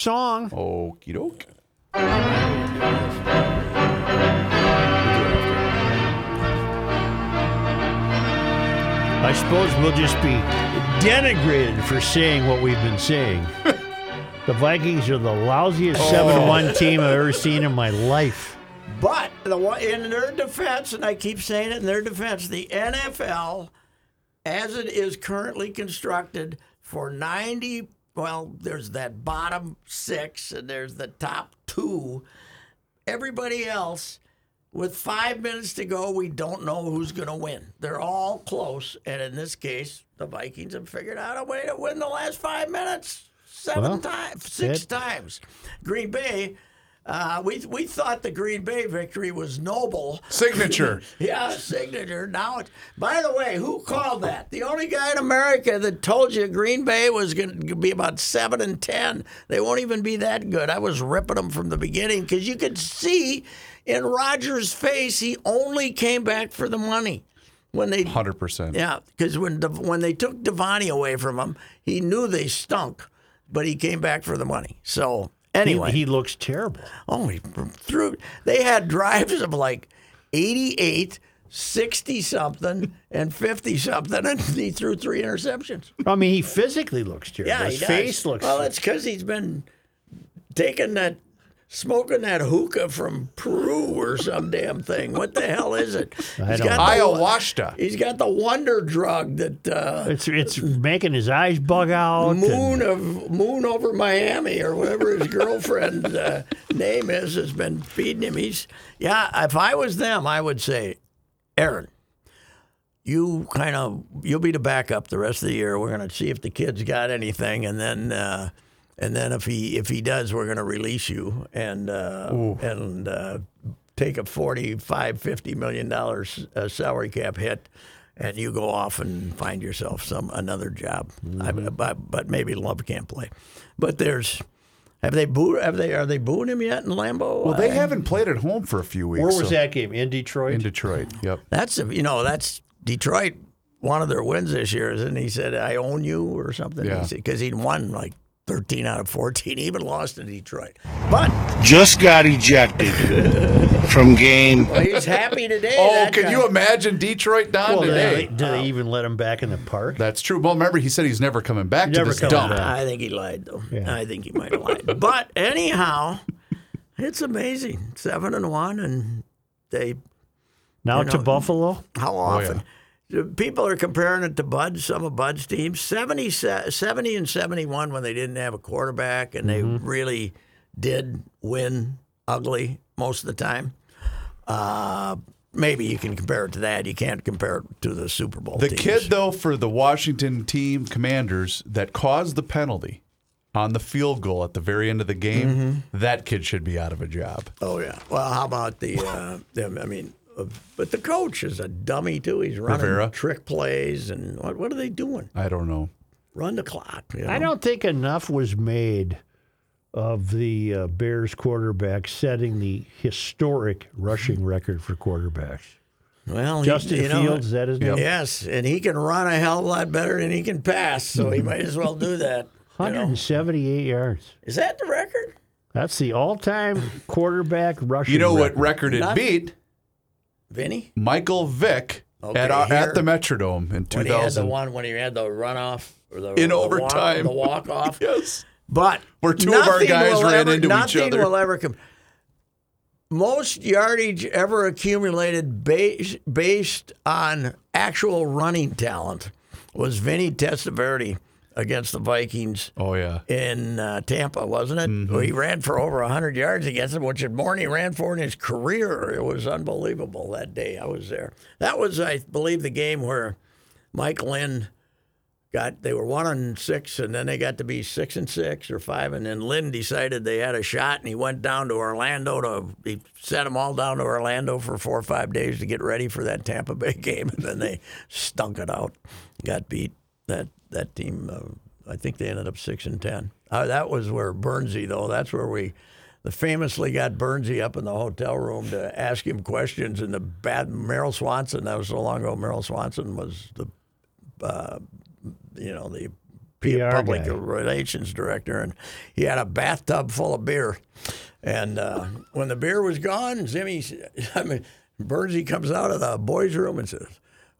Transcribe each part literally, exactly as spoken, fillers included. Song. Okie doke. I suppose we'll just be denigrated for saying what we've been saying. The Vikings are the lousiest seven one oh. team I've ever seen in my life. But the, in their defense, and I keep saying it in their defense, the N F L, as it is currently constructed, for ninety, well, there's that bottom six and there's the top two. Everybody else, with five minutes to go, we don't know who's going to win. They're all close. And in this case, the Vikings have figured out a way to win the last five minutes. Seven well, times, six it. times. Green Bay, uh, we we thought the Green Bay victory was noble. Signature. yeah, signature. Now, it, by the way, who called that? The only guy in America that told you Green Bay was going to be about seven and ten. They won't even be that good. I was ripping them from the beginning because you could see in Rodgers' face, he only came back for the money. When they one hundred percent. Yeah, because when when they took Devontae away from him, he knew they stunk, but he came back for the money. So anyway, he, he looks terrible. Oh, he threw. They had drives of like eighty-eight, sixty something, and fifty something, and he threw three interceptions. I mean, he physically looks terrible. Yeah, his he face does. looks. Well, it's because he's been taking that. Smoking that hookah from Peru or some damn thing. What the hell is it? He's got ayahuasca. The, he's got the wonder drug that uh, it's it's making his eyes bug out. Moon and... of Moon over Miami or whatever his girlfriend's uh, name is has been feeding him. He's yeah. If I was them, I would say, Aaron, you kind of you'll be the backup the rest of the year. We're gonna see if the kid's got anything, and then. Uh, And then if he if he does, we're going to release you and uh, and uh, take a forty-five, fifty million dollars uh, salary cap hit, and you go off and find yourself some another job. Mm-hmm. I, but, but maybe Love can't play. But there's have they booed have they are they booing him yet in Lambeau? Well, they I, haven't played at home for a few weeks. Where was so. that game? In Detroit. In Detroit. Yep. That's you know that's Detroit. One of their wins this year, isn't he? Said I own you or something. Yeah. Because he'd won like. thirteen out of fourteen, even lost to Detroit. But just got ejected from game. Well, he's happy today. Oh, can guy. you imagine Detroit down well, today? Do they, they even let him back in the park? That's true. Well, remember, he said he's never coming back never to this dump. Back. I think he lied, though. Yeah. I think he might have lied. But anyhow, it's amazing. Seven and one, and they... Now you know, to Buffalo? How often? Oh, yeah. People are comparing it to Bud's, some of Bud's teams, seventy, seventy and seventy-one when they didn't have a quarterback and they mm-hmm. really did win ugly most of the time. Uh, maybe you can compare it to that. You can't compare it to the Super Bowl The teams. Kid, though, for the Washington team Commanders that caused the penalty on the field goal at the very end of the game, mm-hmm. that kid should be out of a job. Oh, yeah. Well, how about the uh, – I mean – But the coach is a dummy, too. He's running Rivera. trick plays. And what, what are they doing? I don't know. Run the clock. You know? I don't think enough was made of the uh, Bears quarterback setting the historic rushing record for quarterbacks. Well, Justin he, Fields, know, that is yep. Yes, and he can run a hell of a lot better than he can pass, so he might as well do that. one hundred seventy-eight you know? yards. Is that the record? That's the all-time quarterback rushing record. You know record. what record it Not, beat? Vinny? Michael Vick okay, at our, at the Metrodome in two thousand. When he had the one when he had the runoff or the, in the overtime, walk, the walk off. yes. But where two of our guys ran ever, into each other. Nothing will ever come. Most yardage ever accumulated base, based on actual running talent was Vinny Testaverde against the Vikings. Oh, yeah. In uh, Tampa, wasn't it? Mm-hmm. He ran for over one hundred yards against them, which is more than he ran for in his career. It was unbelievable that day I was there. That was, I believe, the game where Mike Lynn got, they were one and six, and then they got to be six and six or five, and then Lynn decided they had a shot, and he went down to Orlando to he sent them all down to Orlando for four or five days to get ready for that Tampa Bay game, and then they stunk it out, got beat. That that team, uh, I think they ended up six and ten. Uh, that was where Bernsey, though. That's where we, the famously got Bernsey up in the hotel room to ask him questions, and the bad Merrill Swanson. That was so long ago. Merrill Swanson was the. Uh, you know, the P R public guy. Relations director, and he had a bathtub full of beer. And uh, when the beer was gone, Jimmy, I mean, Bernsey comes out of the boys' room and says,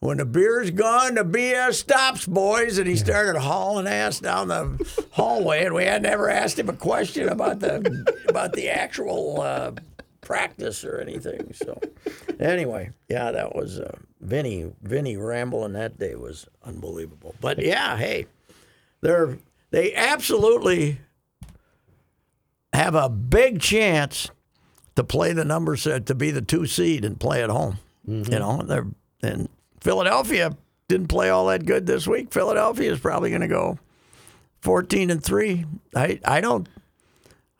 when the beer's gone, the B S stops, boys. And he started hauling ass down the hallway, and we had never asked him a question about the about the actual uh, practice or anything. So anyway, yeah, that was... Uh, Vinny, Vinny rambling that day was unbelievable. But yeah, hey, they're they absolutely have a big chance to play the number set to be the two seed and play at home. Mm-hmm. You know, they're and Philadelphia didn't play all that good this week. Philadelphia is probably going to go fourteen and three. I I don't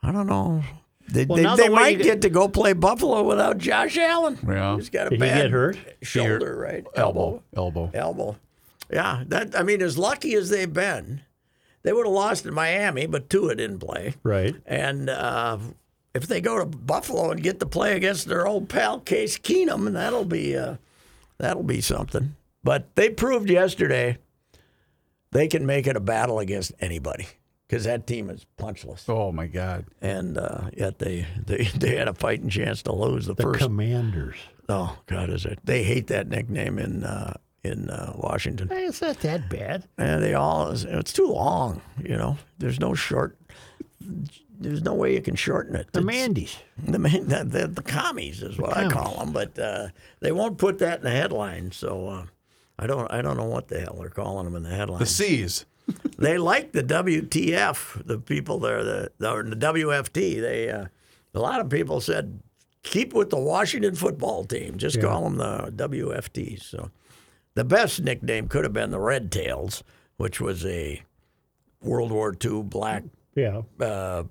I don't know. They, well, they, they the might get, get to go play Buffalo without Josh Allen. Yeah. He's got a Did bad he get hurt? Shoulder, right? Elbow. Elbow. Elbow. Yeah. That I mean, as lucky as they've been, they would have lost in Miami, but Tua didn't play. Right. And uh, if they go to Buffalo and get to play against their old pal Case Keenum, that'll be uh, that'll be something. But they proved yesterday they can make it a battle against anybody. Because that team is punchless. Oh, my God. And uh, yet they, they they had a fighting chance to lose the, the first. The Commanders. Oh, God, is it? They hate that nickname in uh, in uh, Washington. Hey, it's not that bad. And they all, it's too long, you know. There's no short, there's no way you can shorten it. The it's, Mandies. The, man, the, the, the commies is what the I commies. call them. But uh, they won't put that in the headline. So uh, I don't I don't know what the hell they're calling them in the headline. The C's. They like the W T F, the people there, the, the, the W F T. They uh, a lot of people said, keep with the Washington football team. Just yeah. call them the W F T. So the best nickname could have been the Red Tails, which was a World War Two black, yeah. uh,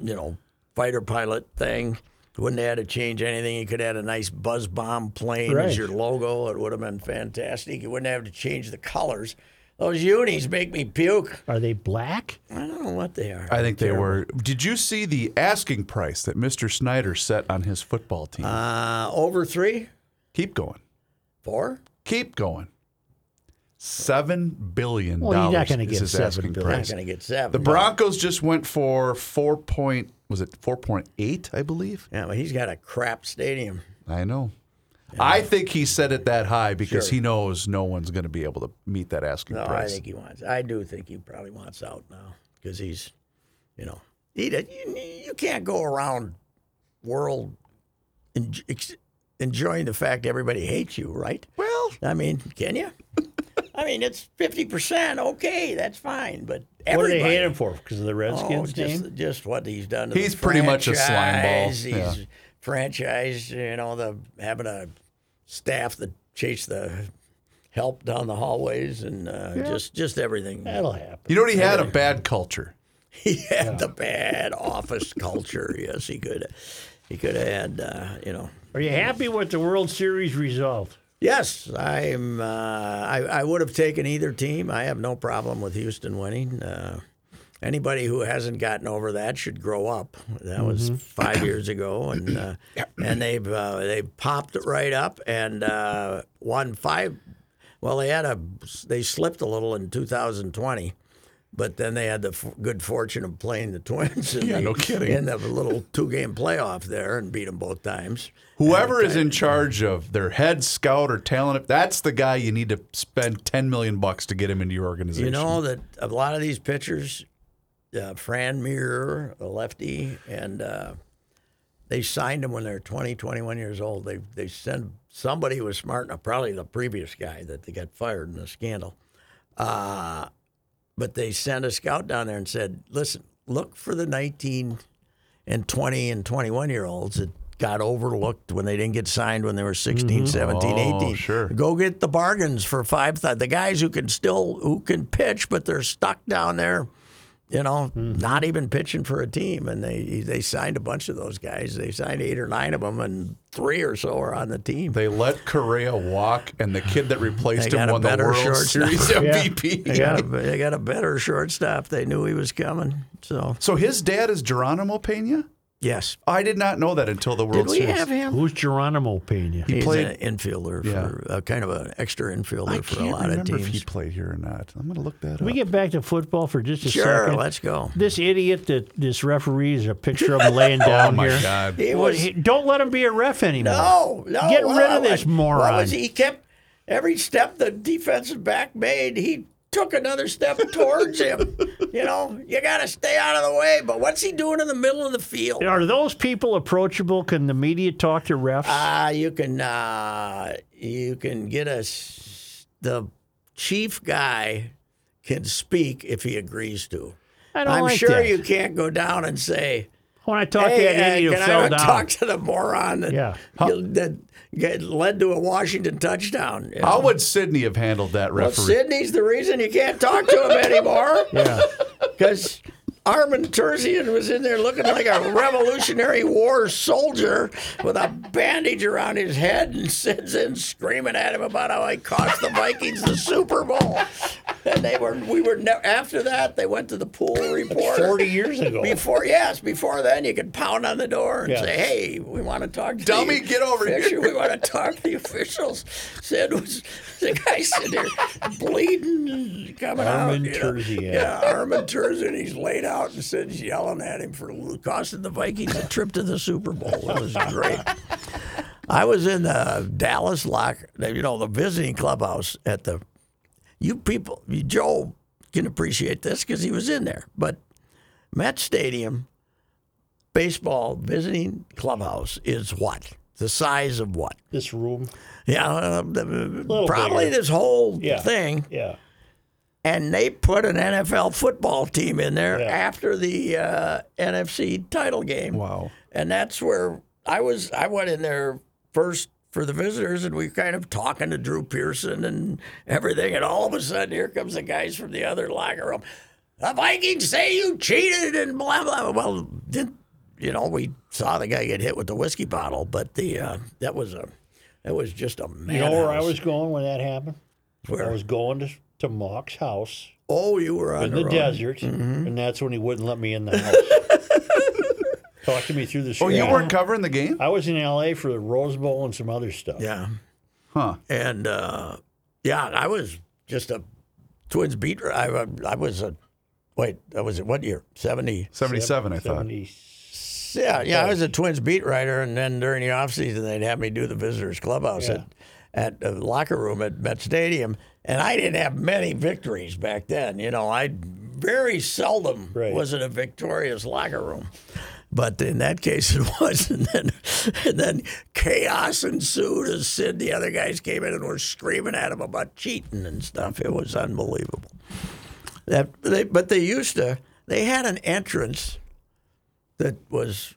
you know, fighter pilot thing. Wouldn't have had to change anything. You could have had a nice buzz bomb plane right. as your logo. It would have been fantastic. You wouldn't have to change the colors. Those unis make me puke. Are they black? I don't know what they are. I think they were. Did you see the asking price that Mister Snyder set on his football team? Uh, over three? Keep going. Four? Keep going. Seven billion dollars. Well, you're not going to get seven billion. You're not going to get seven. The Broncos just went for four point. Was it four point eight? I believe. Yeah, but he's got a crap stadium. I know. Yeah. I think he set it that high because sure. he knows no one's going to be able to meet that asking no, price. I think he wants. I do think he probably wants out now because he's, you know, he did, you, you can't go around world en- enjoying the fact everybody hates you, right? Well, I mean, can you? I mean, it's fifty percent. Okay, that's fine. But everybody, what do they hate him for? Because of the Redskins oh, just, name? Just what he's done to he's the He's pretty franchise. Much a slime ball. He's, yeah. Franchise, you know, the having a staff that chase the help down the hallways and uh, yeah. just just everything. That'll happen. You know what? He had everything. A bad culture. He had yeah. the bad office culture. Yes, he could. He could have had, uh, you know. Are you happy with the World Series result? Yes, I'm. Uh, I I would have taken either team. I have no problem with Houston winning. Uh, Anybody who hasn't gotten over that should grow up. That was mm-hmm. five years ago, and uh, and they've uh, they popped it right up and uh, won five. Well, they had a they slipped a little in two thousand twenty, but then they had the f- good fortune of playing the Twins. And yeah, they, no kidding. In the little two-game playoff there, and beat them both times. Whoever is in charge of their head scout or talent, that's the guy you need to spend ten million bucks to get him into your organization. You know that a lot of these pitchers. uh, Fran Muir, the lefty, and uh, they signed him when they were twenty, twenty-one years old. They they sent somebody who was smart enough, probably the previous guy that they got fired in the scandal. Uh, but they sent a scout down there and said, listen, look for the nineteen and twenty and twenty-one year olds that got overlooked when they didn't get signed when they were sixteen, mm-hmm. seventeen, eighteen. Sure. Go get the bargains for five thousand. The guys who can still, who can pitch, but they're stuck down there, you know, mm-hmm. not even pitching for a team. And they they signed a bunch of those guys. They signed eight or nine of them, and three or so are on the team. They let Correa walk, and the kid that replaced him won the World Series M V P. Yeah. They, got a, they got a better shortstop. They knew he was coming. So, so his dad is Geronimo Pena? Yes. I did not know that until the World Series. Did we Series. have him? Who's Geronimo Pena? He He's played an infielder, yeah. for, uh, kind of an extra infielder I for a lot of teams. I can't remember if he played here or not. I'm going to look that Can up. We get back to football for just a sure, second? Sure, let's go. This idiot, that this referee, is a picture of him laying down here. Oh, my here. God. He was, he, don't let him be a ref anymore. No, no. Get well, rid of this moron. Well, was, he kept every step the defensive back made, he took another step towards him. You know, you got to stay out of the way. But what's he doing in the middle of the field? Are those people approachable? Can the media talk to refs? Uh, you can uh, you can get us. The chief guy can speak if he agrees to. I don't I'm like sure that. You can't go down and say, when I talk hey, to that idiot who fell I down. Talk to the moron that, yeah. How, that led to a Washington touchdown. You know? How would Sidney have handled that referee? Well, Sidney's the reason you can't talk to him anymore. Yeah, because Armin Terzian was in there looking like a Revolutionary War soldier with a bandage around his head, and Sid's in screaming at him about how he cost the Vikings the Super Bowl. And they were, we were, ne- after that, they went to the pool report. forty years ago. Before, yes, before then, you could pound on the door and yes. say, hey, we want to talk to Dummy, you. Dummy, get over here. We want to talk to the officials. Sid was, the guy sitting there bleeding, coming Armin out. Armin Terzian. You know, yeah, Armin Terzian. He's laid out and Sid's yelling at him for costing the Vikings a trip to the Super Bowl. It was great. I was in the Dallas locker, you know, the visiting clubhouse at the, You people, Joe can appreciate this because he was in there. But Met Stadium, baseball visiting clubhouse is what? The size of what? This room. Yeah, uh, probably bigger. This whole yeah. thing. Yeah. And they put an N F L football team in there yeah. after the uh, N F C title game. Wow. And that's where I was. I went in there first for the visitors, and we were kind of talking to Drew Pearson and everything, and all of a sudden, here comes the guys from the other locker room. The Vikings say you cheated and blah, blah, blah. Well, you know, we saw the guy get hit with the whiskey bottle, but the uh, that was a that was just a madhouse. You know where I was going when that happened? Where? I was going to, to Mock's house. Oh, you were on in the, the desert, mm-hmm. and that's when he wouldn't let me in the house. Talk to me through the show. Oh, you weren't covering the game? I was in L A for the Rose Bowl and some other stuff. Yeah. Huh. And, uh, yeah, I was just a Twins beat. I, I was a, wait, I was it what year? seventy? seventy-seven, I thought. Yeah, yeah, I was a Twins beat writer, and then during the offseason, they'd have me do the visitors' clubhouse yeah. at, at the locker room at Met Stadium. And I didn't have many victories back then. You know, I very seldom right. was in a victorious locker room. But in that case, it was. And then, and then chaos ensued as Sid, the other guys came in and were screaming at him about cheating and stuff. It was unbelievable. That, they, but they used to, they had an entrance that was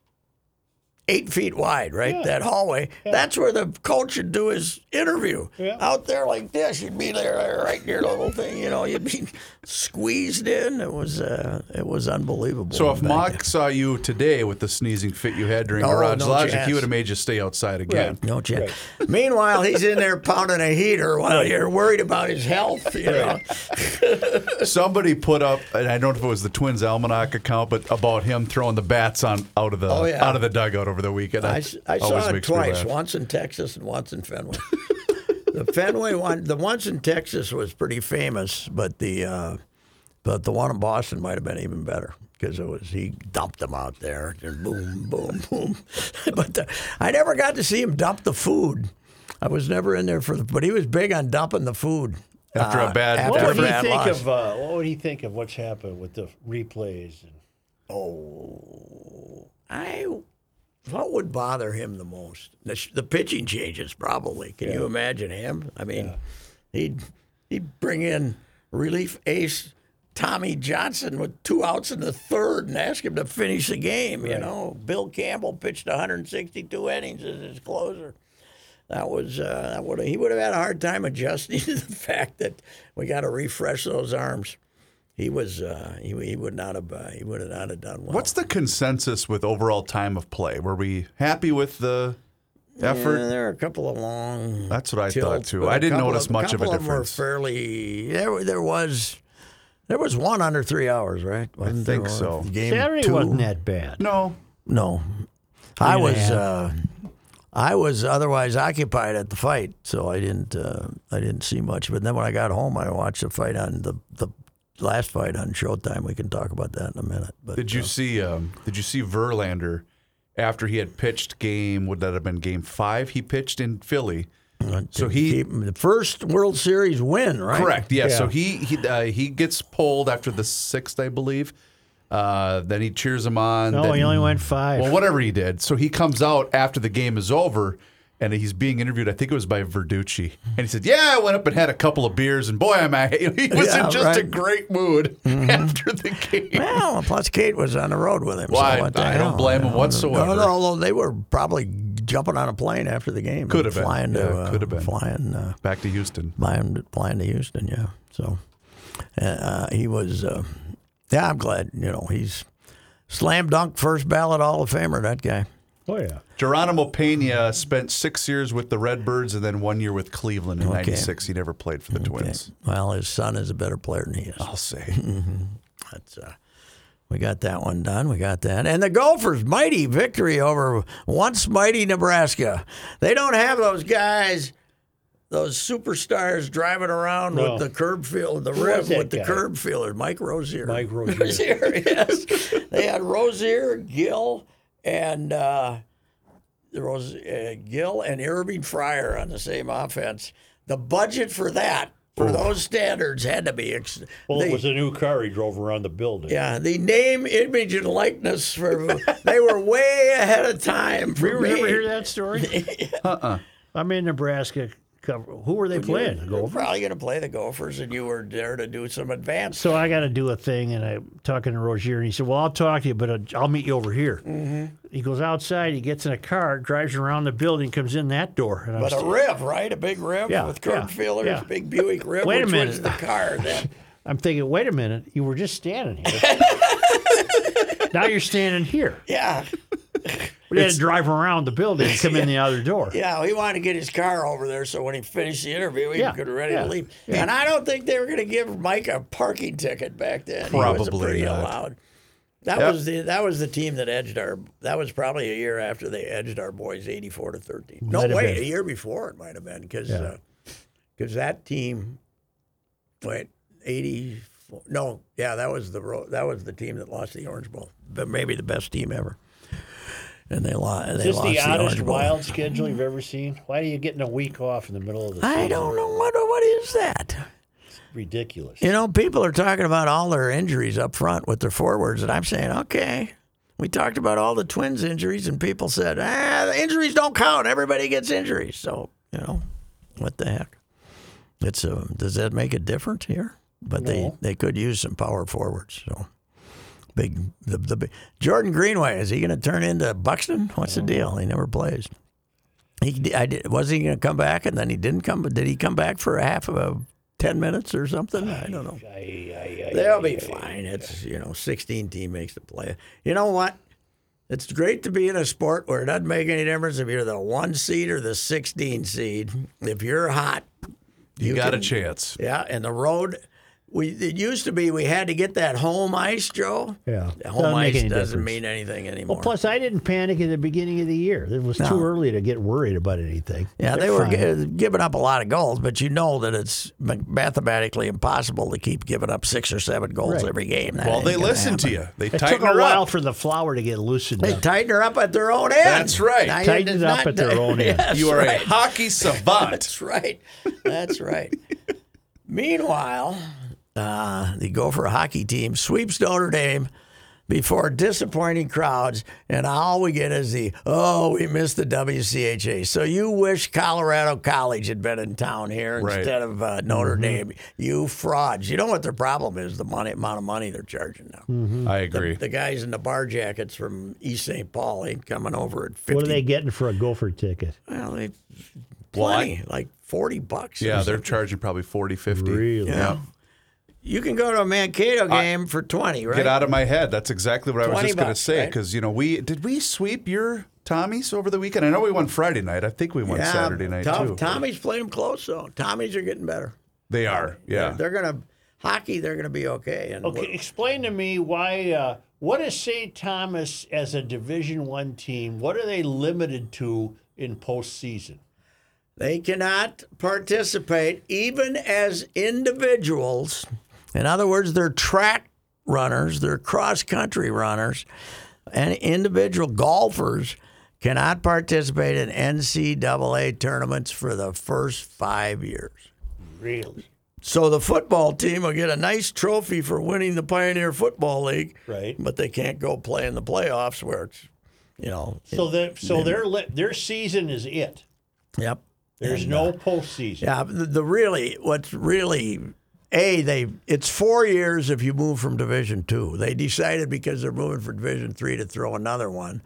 eight feet wide, right? Yeah. That hallway. Yeah. That's where the coach would do his interview. Yeah. Out there like this, you'd be there right near the whole thing. You know, you'd be squeezed in. It was uh, it was unbelievable. So if Mock saw you today with the sneezing fit you had during Garage no, no Logic, chance. He would have made you stay outside again. Right. No chance. Right. Meanwhile, he's in there pounding a heater while you're worried about his health. You know? Somebody put up, and I don't know if it was the Twins Almanac account, but about him throwing the bats on out of the oh, yeah. out of the dugout over the weekend. I, I saw it twice, once in Texas and once in Fenway. The Fenway one, the once in Texas was pretty famous, but the uh, but the one in Boston might have been even better because it was he dumped them out there and boom, boom, boom. But the, I never got to see him dump the food. I was never in there for the, but he was big on dumping the food. After uh, a bad, after what would a bad he think loss. Of, uh, what would he think of what's happened with the replays? And... Oh, I. What would bother him the most? The, sh- the pitching changes, probably. Can yeah. you imagine him? I mean, yeah. he'd he'd bring in relief ace Tommy Johnson with two outs in the third and ask him to finish the game. Right. You know, Bill Campbell pitched one hundred sixty-two innings as his closer. That was uh, that would he would have had a hard time adjusting to the fact that we got to refresh those arms. He was uh, he he would not have uh, he would have not have done well. What's the consensus with overall time of play? Were we happy with the effort? Yeah, there are a couple of long. That's what I tilts, thought too. I didn't notice of, much of a difference. Couple of them were fairly. There there was there was one under three hours, right? Wasn't I think there, so. Game Saturday two wasn't that bad. No, no. Three I was uh, I was otherwise occupied at the fight, so I didn't uh, I didn't see much. But then when I got home, I watched the fight on the the. Last fight on Showtime. We can talk about that in a minute. But did you uh, see? Um, did you see Verlander after he had pitched game? Would that have been game five? He pitched in Philly, so he keep, the first World Series win, right? Correct. Yeah. yeah. So he he uh, he gets pulled after the sixth, I believe. Uh, then he cheers him on. No, then, he only went five. Well, whatever he did. So he comes out after the game is over. And he's being interviewed, I think it was by Verducci. And he said, yeah, I went up and had a couple of beers, and boy, am I. He was yeah, in just right. a great mood mm-hmm. after the game. Well, plus Kate was on the road with him. Well, so I, what the I hell? don't blame no, him whatsoever. No, no, no, although they were probably jumping on a plane after the game. Could have been. Flying yeah, to, uh, could have been. Flying, uh, Back to Houston. Flying, flying to Houston, yeah. So uh, he was, uh, yeah, I'm glad, you know, he's slam dunk first ballot Hall of Famer, that guy. Oh, yeah. Geronimo Pena spent six years with the Redbirds and then one year with Cleveland in ninety-six. Okay. He never played for the okay. Twins. Well, his son is a better player than he is. I'll say. Mm-hmm. That's, uh, we got that one done. We got that. And the Gophers, mighty victory over once mighty Nebraska. They don't have those guys, those superstars driving around no. with the curb field, the rim with the guy? curb fielder, Mike Rozier. Mike Rozier. Rozier, yes. They had Rozier, Gill, And uh, there was uh, Gill and Irving Fryer on the same offense. The budget for that, for Ooh. those standards, had to be. Ex- well, the, it was a new car he drove around the building. Yeah, the name, image, and likeness for they were way ahead of time. For you me. ever hear that story? yeah. Uh-uh. I'm in Nebraska. Cover. Who were they well, playing? You were, the probably going to play the Gophers, and you were there to do some advance. So I got to do a thing, and I'm talking to Rozier, and he said, well, I'll talk to you, but I'll meet you over here. Mm-hmm. He goes outside, he gets in a car, drives around the building, comes in that door. And but I'm a rib, right? A big rib yeah, with curb yeah, feelers, yeah. big Buick rib. Wait a minute. Which was the car then? I'm thinking, wait a minute, you were just standing here. Now you're standing here. Yeah. We had to drive around the building and come yeah. in the other door. Yeah, he wanted to get his car over there so when he finished the interview, he yeah. could be ready yeah. to leave. Yeah. And I don't think they were going to give Mike a parking ticket back then. Probably he was pretty not. allowed. That yep. was the that was the team that edged our. That was probably a year after they edged our boys eighty-four to thirteen. No, wait, been. a year before it might have been because because yeah. uh, that team went eighty-four. No, yeah, that was the that was the team that lost the Orange Bowl, but maybe the best team ever. And they, lo- they Is this lost the oddest the wild schedule you've ever seen? Why are you getting a week off in the middle of the season? I don't know. What, what is that? It's ridiculous. You know, people are talking about all their injuries up front with their forwards, and I'm saying, okay. We talked about all the Twins injuries, and people said, ah, the injuries don't count. Everybody gets injuries. So, you know, what the heck? It's a, does that make it different here? But no. they, they could use some power forwards, so. Big the the big. Jordan Greenway, is he going to turn into Buxton? What's the deal? He never plays. He I did, was he going to come back, and then he didn't come. Did he come back for a half of a ten minutes or something? I don't know. I, I, I, They'll be fine. It's you know, sixteen team makes the play. You know what? It's great to be in a sport where it doesn't make any difference if you're the one seed or the sixteen seed. If you're hot, you, you got can, a chance. Yeah, and the road. We, it used to be we had to get that home ice, Joe. Yeah. Home doesn't ice doesn't difference. mean anything anymore. Well, plus I didn't panic at the beginning of the year. It was no. too early to get worried about anything. Yeah, They're they were g- giving up a lot of goals, but you know that it's mathematically impossible to keep giving up six or seven goals right. every game. That well, they listen happen. to you. They it tighten her up. It took a while up. for the flower to get loosened they up. They tighten her up at their own end. That's right. Now tighten it up at their own end. Yes, you are right. a hockey savant. That's right. That's right. Meanwhile, uh, the Gopher hockey team sweeps Notre Dame before disappointing crowds, and all we get is the, oh, we missed the W C H A. So you wish Colorado College had been in town here right. instead of uh, Notre mm-hmm. Dame. You frauds. You know what their problem is, the money, amount of money they're charging now. Mm-hmm. I agree. The, the guys in the bar jackets from East Saint Paul ain't coming over at fifty. What are they getting for a Gopher ticket? Well, they plenty, well, I, like forty bucks. Yeah, they're charging probably forty, fifty. Really? Yeah. yeah. You can go to a Mankato game I, for twenty, right? Get out of my head. That's exactly what I was just going to say. Because, right? you know, we did we sweep your Tommies over the weekend? I know we won Friday night. I think we won yeah, Saturday night, tough. too. Tommies play them close, though. Tommies are getting better. They are, yeah. They're, they're going to – hockey, they're going to be okay. And okay, explain to me why uh, – what is Saint Thomas as a Division I team, what are they limited to in postseason? They cannot participate even as individuals – in other words, they're track runners, they're cross-country runners, and individual golfers cannot participate in N C double A tournaments for the first five years. Really? So the football team will get a nice trophy for winning the Pioneer Football League, right? But they can't go play in the playoffs where it's, you know. So the so maybe. their their season is it. Yep. There's and, no uh, postseason. Yeah. The, the really what's really. A, they it's four years if you move from Division Two. They decided because they're moving from Division Three to throw another one.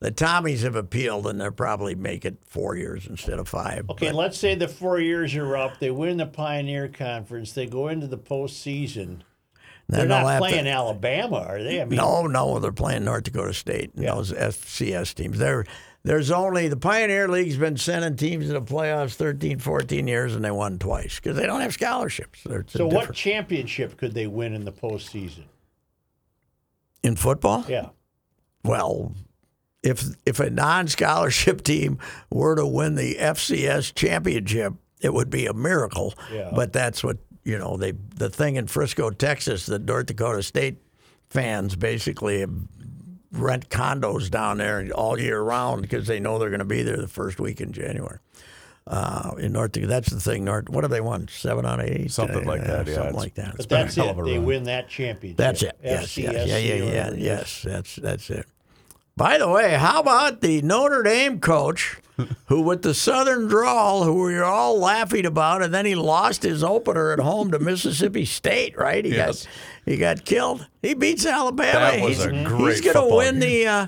The Tommies have appealed, and they'll probably make it four years instead of five. Okay, but, let's say the four years are up. They win the Pioneer Conference. They go into the postseason. They're not playing to, Alabama, are they? I mean, no, no, they're playing North Dakota State and yeah. those F C S teams. They're, there's only, the Pioneer League's been sending teams to the playoffs thirteen, fourteen years, and they won twice because they don't have scholarships. They're, so what championship could they win in the postseason? In football? Yeah. Well, if if a non-scholarship team were to win the F C S championship, it would be a miracle, yeah. but that's what, you know, they the thing in Frisco, Texas, the North Dakota State fans basically rent condos down there all year round because they know they're going to be there the first week in January. Uh, in North Dakota, that's the thing. North, what have they won? Seven out of eight, something like that. Yeah, something like that. But that's it. They win that championship. That's it. Yes, yes, yeah, yeah, yeah. Yes, that's that's it. By the way, how about the Notre Dame coach? Who with the Southern drawl, who we were all laughing about, and then he lost his opener at home to Mississippi State, right? He yes. got he got killed. He beats Alabama. That was he's a great he's going to win game. the. Uh,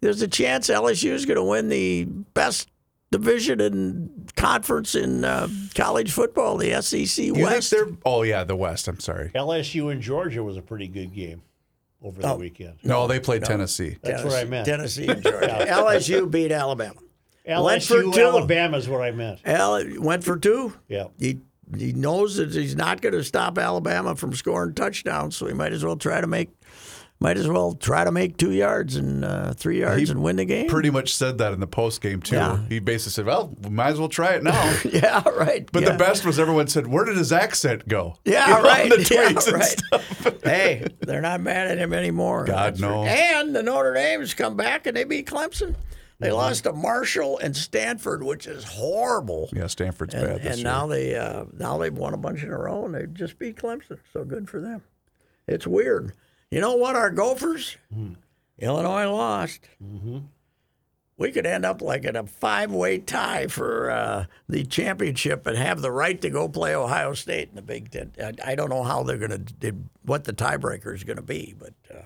there's a chance L S U is going to win the best division and conference in uh, college football, the S E C you West. Think they're, oh yeah, the West. I'm sorry. L S U and Georgia was a pretty good game. Over the oh, weekend. No, they played no, Tennessee. That's Tennessee, what I meant. Tennessee and Georgia. L S U beat Alabama. L S U, Alabama is what I meant. Al, went for two? Yeah. He he knows that he's not going to stop Alabama from scoring touchdowns, so he might as well try to make might as well try to make two yards and uh, three yards he and win the game. Pretty much said that in the post game too. Yeah. He basically said, "Well, might as well try it now." yeah, right. But yeah. the best was everyone said, "Where did his accent go?" Yeah, you right. Know, the yeah, tweets right. and stuff. hey, they're not mad at him anymore. God knows. And the Notre Dame's come back and they beat Clemson. They mm-hmm. lost to Marshall and Stanford, which is horrible. Yeah, Stanford's and, bad this and year. And now they uh, now they've won a bunch in a row and they just beat Clemson. So good for them. It's weird. You know what, our Gophers? Mm. Illinois lost. Mm-hmm. We could end up like in a five-way tie for uh, the championship and have the right to go play Ohio State in the Big Ten. I, I don't know how they're going to – what the tiebreaker is going to be, but uh,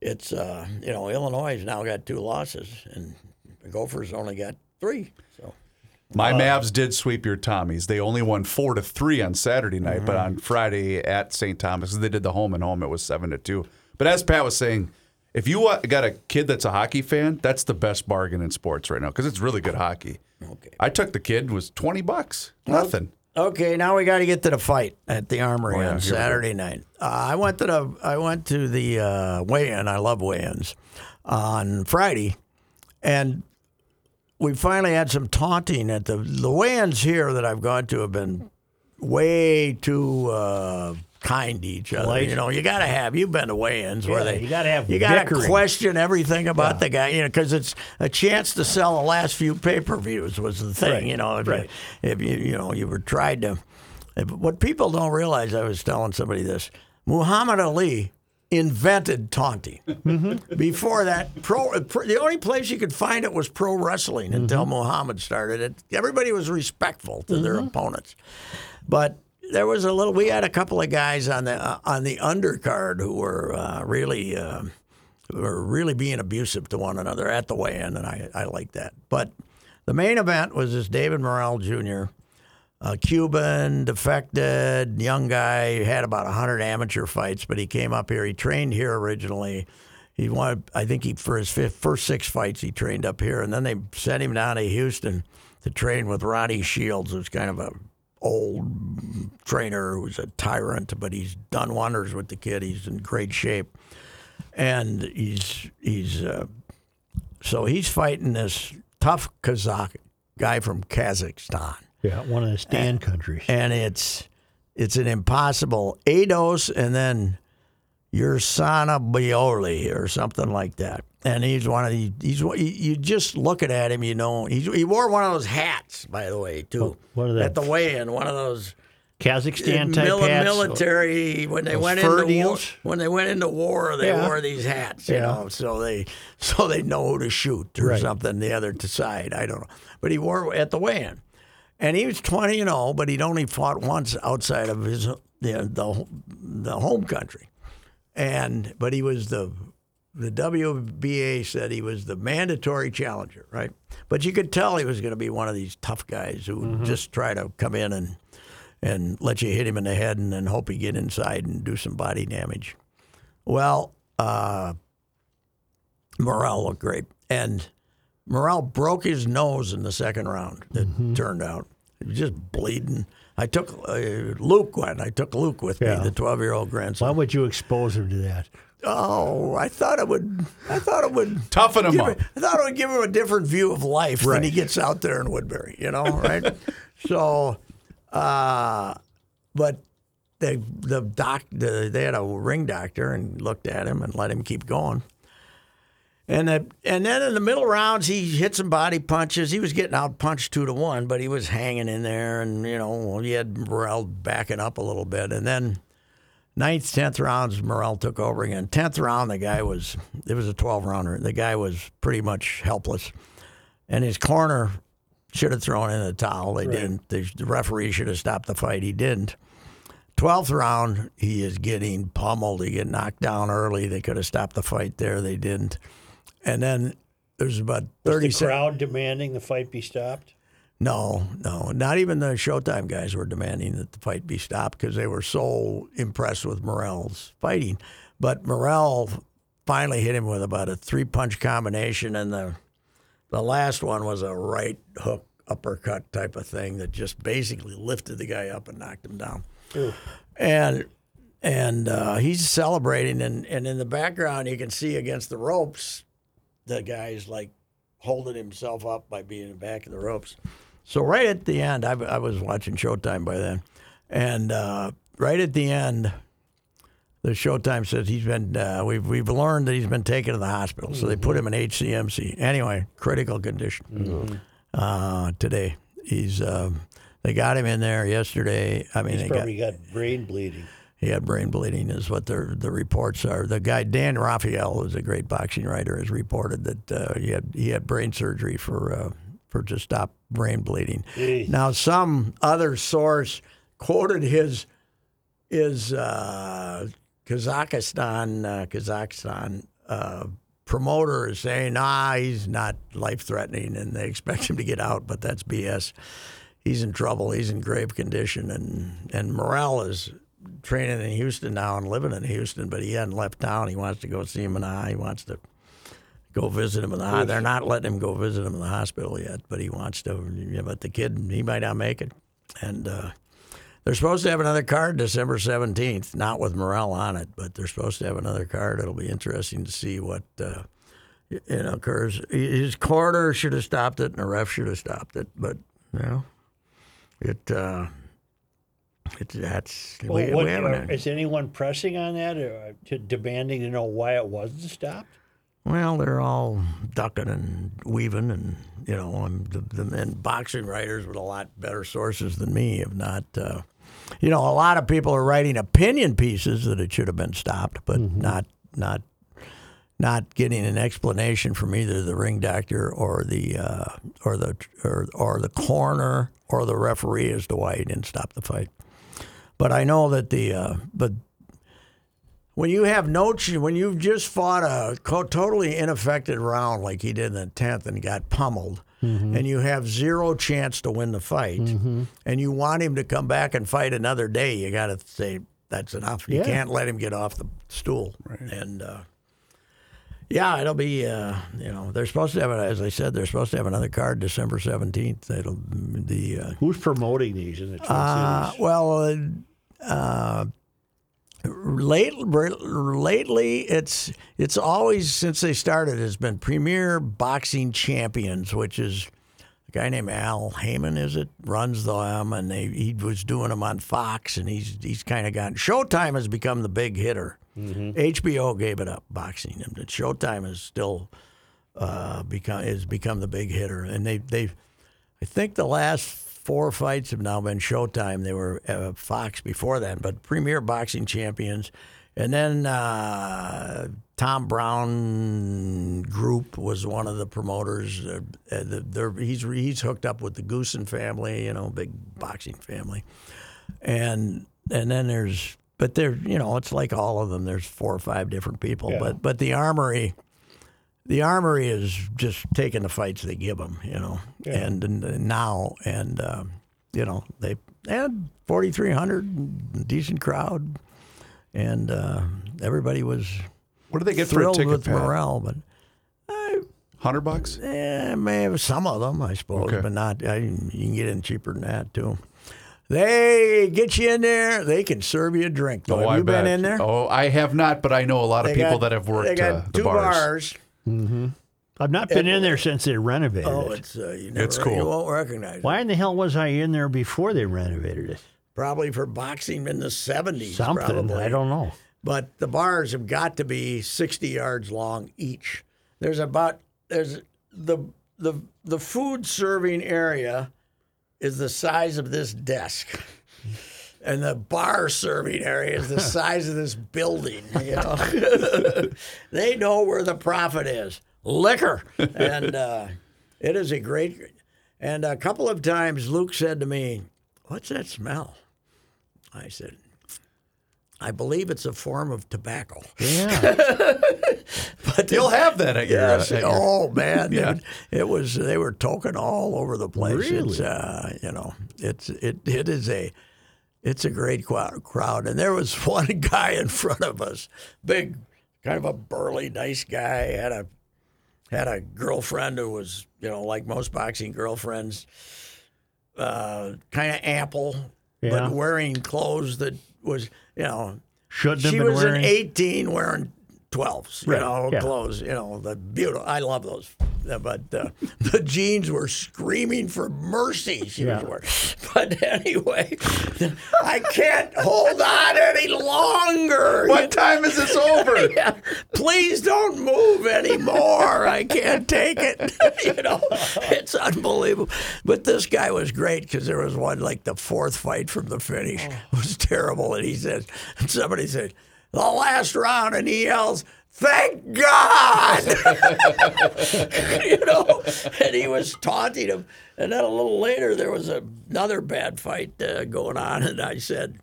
it's uh, – you know, Illinois has now got two losses, and the Gophers only got three, so – My uh, Mavs did sweep your Tommies. They only won four to three on Saturday night, mm-hmm. but on Friday at Saint Thomas, they did the home and home. It was seven to two. But as Pat was saying, if you got a kid that's a hockey fan, that's the best bargain in sports right now because it's really good hockey. Okay, I took the kid. It was twenty bucks. Nothing. Okay, now we got to get to the fight at the Armory oh, yeah, on Saturday night. Uh, I went to the I went to the uh, weigh-in. I love weigh-ins on Friday, and. We finally had some taunting at the, the weigh-ins here that I've gone to have been way too uh, kind to each other. Like, you know, you got to have, you've been to weigh-ins yeah, where they, you got to have, you got to question everything about yeah. the guy, you know, because it's a chance to sell the last few pay-per-views was the thing, right. you know, if, right. you, if you, you know, you were tried to, What people don't realize, I was telling somebody this, Muhammad Ali invented taunting. Mm-hmm. Before that, pro, pro the only place you could find it was pro wrestling mm-hmm. until Muhammad started it. Everybody was respectful to mm-hmm. their opponents. But there was a little, we had a couple of guys on the uh, on the undercard who were uh, really uh, were really being abusive to one another at the weigh-in, and I, I like that. But the main event was this David Morrell Junior, a Cuban, defected, young guy, had about one hundred amateur fights, but he came up here. He trained here originally. He wanted, I think he for his fifth, first six fights he trained up here, and then they sent him down to Houston to train with Ronnie Shields, who's kind of a old trainer who's a tyrant, but he's done wonders with the kid. He's in great shape, and he's he's uh, so he's fighting this tough Kazakh guy from Kazakhstan. Yeah, one of the stand and, countries. And it's it's an impossible Eidos and then Yersana Bioli or something like that. And he's one of the, he's you just looking at him, you know. He's, he wore one of those hats, by the way, too. What are they? At the weigh-in, one of those Kazakhstan type mil- hats. Military when they went into deals. war. When they went into war, they yeah. wore these hats, you yeah. know, so they so they know who to shoot or right. something. The other side, I don't know. But he wore at the weigh-in. And he was twenty and all, but he'd only fought once outside of his the the, the home country, and but he was the the W B A said he was the mandatory challenger, right? But you could tell he was going to be one of these tough guys who mm-hmm. would just try to come in and and let you hit him in the head and then hope he get inside and do some body damage. Well, uh, Morrell looked great, and Morrell broke his nose in the second round, it mm-hmm. turned out. He was just bleeding. I took uh, Luke went. I took Luke with yeah. me, the twelve-year-old grandson. Why would you expose him to that? Oh, I thought it would I thought it would toughen him up. Him, I thought it would give him a different view of life right. than he gets out there in Woodbury, you know, right? so uh, but they the doc the, they had a ring doctor and looked at him and let him keep going. And the, and then in the middle rounds, he hit some body punches. He was getting out punched two to one, but he was hanging in there. And, you know, he had Morrell backing up a little bit. And then ninth, tenth rounds, Morrell took over again. Tenth round, the guy was, it was a twelve-rounder. The guy was pretty much helpless. And his corner should have thrown in the towel. They right. didn't. The referee should have stopped the fight. He didn't. Twelfth round, he is getting pummeled. He get knocked down early. They could have stopped the fight there. They didn't. And then there's about thirty seconds. Was the crowd demanding the fight be stopped? No, no. Not even the Showtime guys were demanding that the fight be stopped because they were so impressed with Morrell's fighting. But Morrell finally hit him with about a three-punch combination, and the the last one was a right hook, uppercut type of thing that just basically lifted the guy up and knocked him down. Ooh. And... And uh, he's celebrating, and, and in the background you can see against the ropes, the guy's like holding himself up by being in the back of the ropes. So right at the end, I, I was watching Showtime by then, and uh, right at the end, the Showtime says he's been uh, we've we've learned that he's been taken to the hospital, so mm-hmm. they put him in H C M C. Anyway, critical condition mm-hmm. uh, today. He's uh, they got him in there yesterday. I mean, he's they probably got, got brain bleeding. He had brain bleeding is what the the reports are. The guy, Dan Raphael, who's a great boxing writer, has reported that uh, he had he had brain surgery for, uh, for to stop brain bleeding. Jeez. Now, some other source quoted his, his uh, Kazakhstan, uh, Kazakhstan uh, promoter as saying, nah, he's not life-threatening, and they expect him to get out, but that's B S. He's in trouble. He's in grave condition, and, and Morrell is training in Houston now and living in Houston, but he hadn't left town. He wants to go see him in the hospital. He wants to go visit him in the hospital. They're not letting him go visit him in the hospital yet, but he wants to. Yeah, but the kid, he might not make it. And uh, they're supposed to have another card December seventeenth, not with Morrell on it, but they're supposed to have another card. It'll be interesting to see what uh, you know, occurs. His corner should have stopped it, and the ref should have stopped it, but, you know, it... Uh, It, that's, well, we, what, we are, is anyone pressing on that or to, demanding to know why it wasn't stopped? Well, they're all ducking and weaving, and you know, and, the, the, and boxing writers with a lot better sources than me have not uh, you know, a lot of people are writing opinion pieces that it should have been stopped, but mm-hmm. not not not getting an explanation from either the ring doctor or the uh, or the or, or the coroner or the referee as to why he didn't stop the fight. But I know that the uh, but when you have no ch- when you've just fought a co- totally ineffective round like he did in the tenth and got pummeled. Mm-hmm. And you have zero chance to win the fight, mm-hmm. and you want him to come back and fight another day, you got to say, that's enough. You yeah. can't let him get off the stool. Right. And, uh, yeah, it'll be, uh, you know, they're supposed to have, as I said, they're supposed to have another card December seventeenth. It'll the uh, Who's promoting these? In the uh, well, uh, late, lately, it's it's always, since they started, it's been Premier Boxing Champions, which is a guy named Al Heyman, is it? Runs them, and they, he was doing them on Fox, and he's he's kind of gotten... Showtime has become the big hitter. Mm-hmm. H B O gave it up, boxing. And Showtime has still uh, become has become the big hitter. And they they've... I think the last... Four fights have now been Showtime. They were uh, Fox before that, but Premier Boxing Champions. And then uh, Tom Brown Group was one of the promoters. Uh, the, the, he's he's hooked up with the Goosen family, you know, big boxing family. And and then there's, but there, you know, it's like all of them. There's four or five different people. Yeah. But but the Armory. The Armory is just taking the fights they give them, you know, yeah. and, and now, and, uh, you know, they had forty-three hundred, decent crowd, and uh, everybody was what do they get thrilled for a ticket, with Pat? Morale. But, uh, one hundred bucks? Yeah, may have some of them, I suppose, okay. but not, I, you can get in cheaper than that, too. They get you in there. They can serve you a drink. Though. Oh, have I you bet. Been in there? Oh, I have not, but I know a lot of they people got, that have worked they got uh, the two bars. bars. Mm-hmm. I've not been it, in there since they renovated oh, it. Oh, it's uh, you never, it's cool. You won't recognize it. Why in the hell was I in there before they renovated it? Probably for boxing in the seventies. Something, probably. I don't know. But the bars have got to be sixty yards long each. There's about there's the the the food serving area is the size of this desk. And the bar serving area is the size of this building. You know, they know where the profit is. Liquor, and uh, it is a great. And a couple of times, Luke said to me, "What's that smell?" I said, "I believe it's a form of tobacco." Yeah, but you'll have that at your. Yes. Uh, at your... Oh man, yeah. Dude, it was. They were toking all over the place. Really? It's, uh, you know, it's it it is a. It's a great crowd. And there was one guy in front of us, big, kind of a burly, nice guy, had a had a girlfriend who was, you know, like most boxing girlfriends, uh, kind of ample, yeah. but wearing clothes that was, you know. Shouldn't have been wearing. She was an eighteen wearing twelves, you right. know, yeah. clothes, you know, the beautiful. I love those. But uh, the jeans were screaming for mercy. She yeah. was wearing. But anyway, I can't hold on any longer. What time is this over? Yeah. Please don't move anymore. I can't take it. You know, it's unbelievable. But this guy was great because there was one, like the fourth fight from the finish oh. was terrible. And he said, and somebody said, the last round, and he yells, "Thank God!" You know, and he was taunting him. And then a little later, there was a, another bad fight uh, going on, and I said,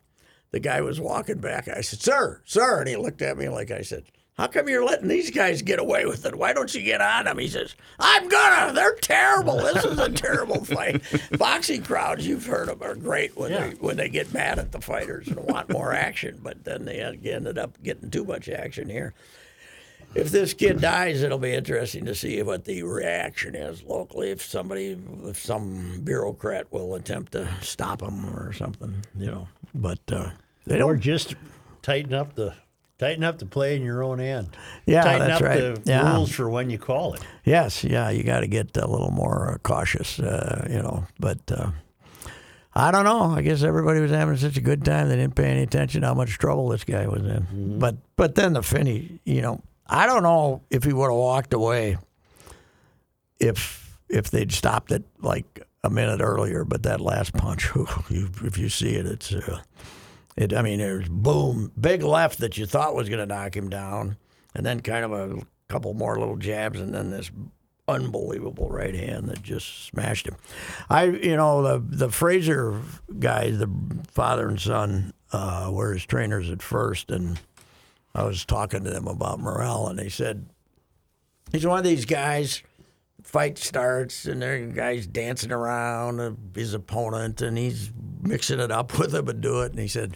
the guy was walking back. I said, "Sir, sir," and he looked at me like I said, "How come you're letting these guys get away with it? Why don't you get on them?" He says, "I'm gonna. They're terrible. This is a terrible fight." Boxing crowds, you've heard them, are great when yeah. they when they get mad at the fighters and want more action, but then they ended up getting too much action here. If this kid dies, it'll be interesting to see what the reaction is locally. If somebody, if some bureaucrat will attempt to stop him or something, you know. But uh, they don't or just tighten up the. Tighten up the play in your own end. Yeah, Tighten that's up right. the yeah. rules for when you call it. Yes, yeah, you got to get a little more cautious, uh, you know. But uh, I don't know. I guess everybody was having such a good time they didn't pay any attention how much trouble this guy was in. Mm-hmm. But but then the finish, you know, I don't know if he would have walked away if if they'd stopped it like a minute earlier, but that last punch, you, if you see it, it's uh, it. I mean, there's boom, big left that you thought was going to knock him down, and then kind of a couple more little jabs, and then this unbelievable right hand that just smashed him. I, you know, the the Fraser guys, the father and son, uh, were his trainers at first, and I was talking to them about Morrell, and they said he's one of these guys. Fight starts, and there are guys dancing around his opponent, and he's mixing it up with him and do it. And he said,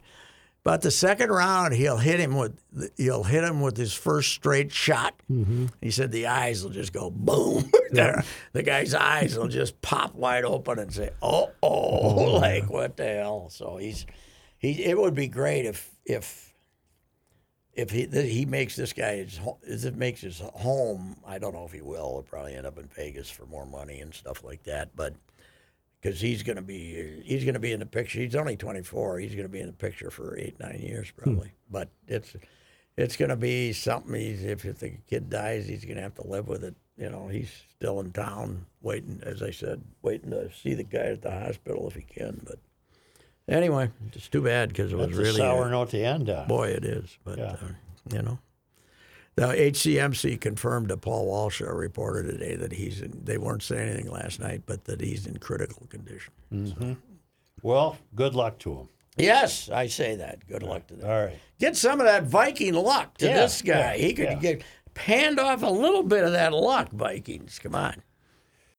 "But the second round, he'll hit him with he'll hit him with his first straight shot." Mm-hmm. He said the eyes will just go boom. Yeah. The guy's eyes will just pop wide open and say, "Oh, oh, like what the hell?" So he's he. It would be great if if. If he he makes this guy, if it makes his home, I don't know if he will. He'll probably end up in Vegas for more money and stuff like that. But because he's gonna be he's gonna be in the picture. He's only twenty-four. He's gonna be in the picture for eight nine years probably. Hmm. But it's it's gonna be something. He's, if, if the kid dies, he's gonna have to live with it. You know, he's still in town waiting, as I said, waiting to see the guy at the hospital if he can. But. Anyway, it's too bad because it was really a sour note to end on. Boy, it is. But, yeah. uh, you know. The H C M C confirmed to Paul Walsh, our reporter today, that he's in, they weren't saying anything last night, but that he's in critical condition. Mm-hmm. So. Well, good luck to him. Yes, I say that. Good luck to them. All right. Get some of that Viking luck to yeah, this guy. Yeah, he could yeah. get panned off a little bit of that luck, Vikings. Come on.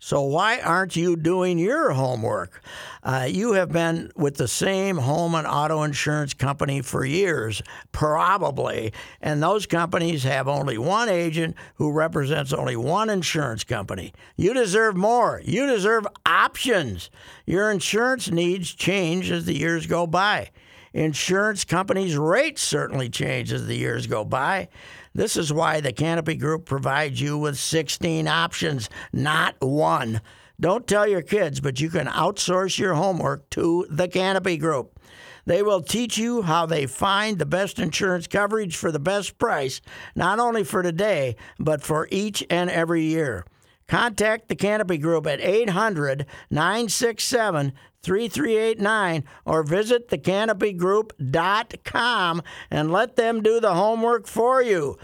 So why aren't you doing your homework? Uh, you have been with the same home and auto insurance company for years, probably, and those companies have only one agent who represents only one insurance company. You deserve more. You deserve options. Your insurance needs change as the years go by. Insurance companies' rates certainly change as the years go by. This is why the Canopy Group provides you with sixteen options, not one. Don't tell your kids, but you can outsource your homework to the Canopy Group. They will teach you how they find the best insurance coverage for the best price, not only for today, but for each and every year. Contact the Canopy Group at eight hundred, nine six seven, three three eight nine or visit the canopy group dot com and let them do the homework for you.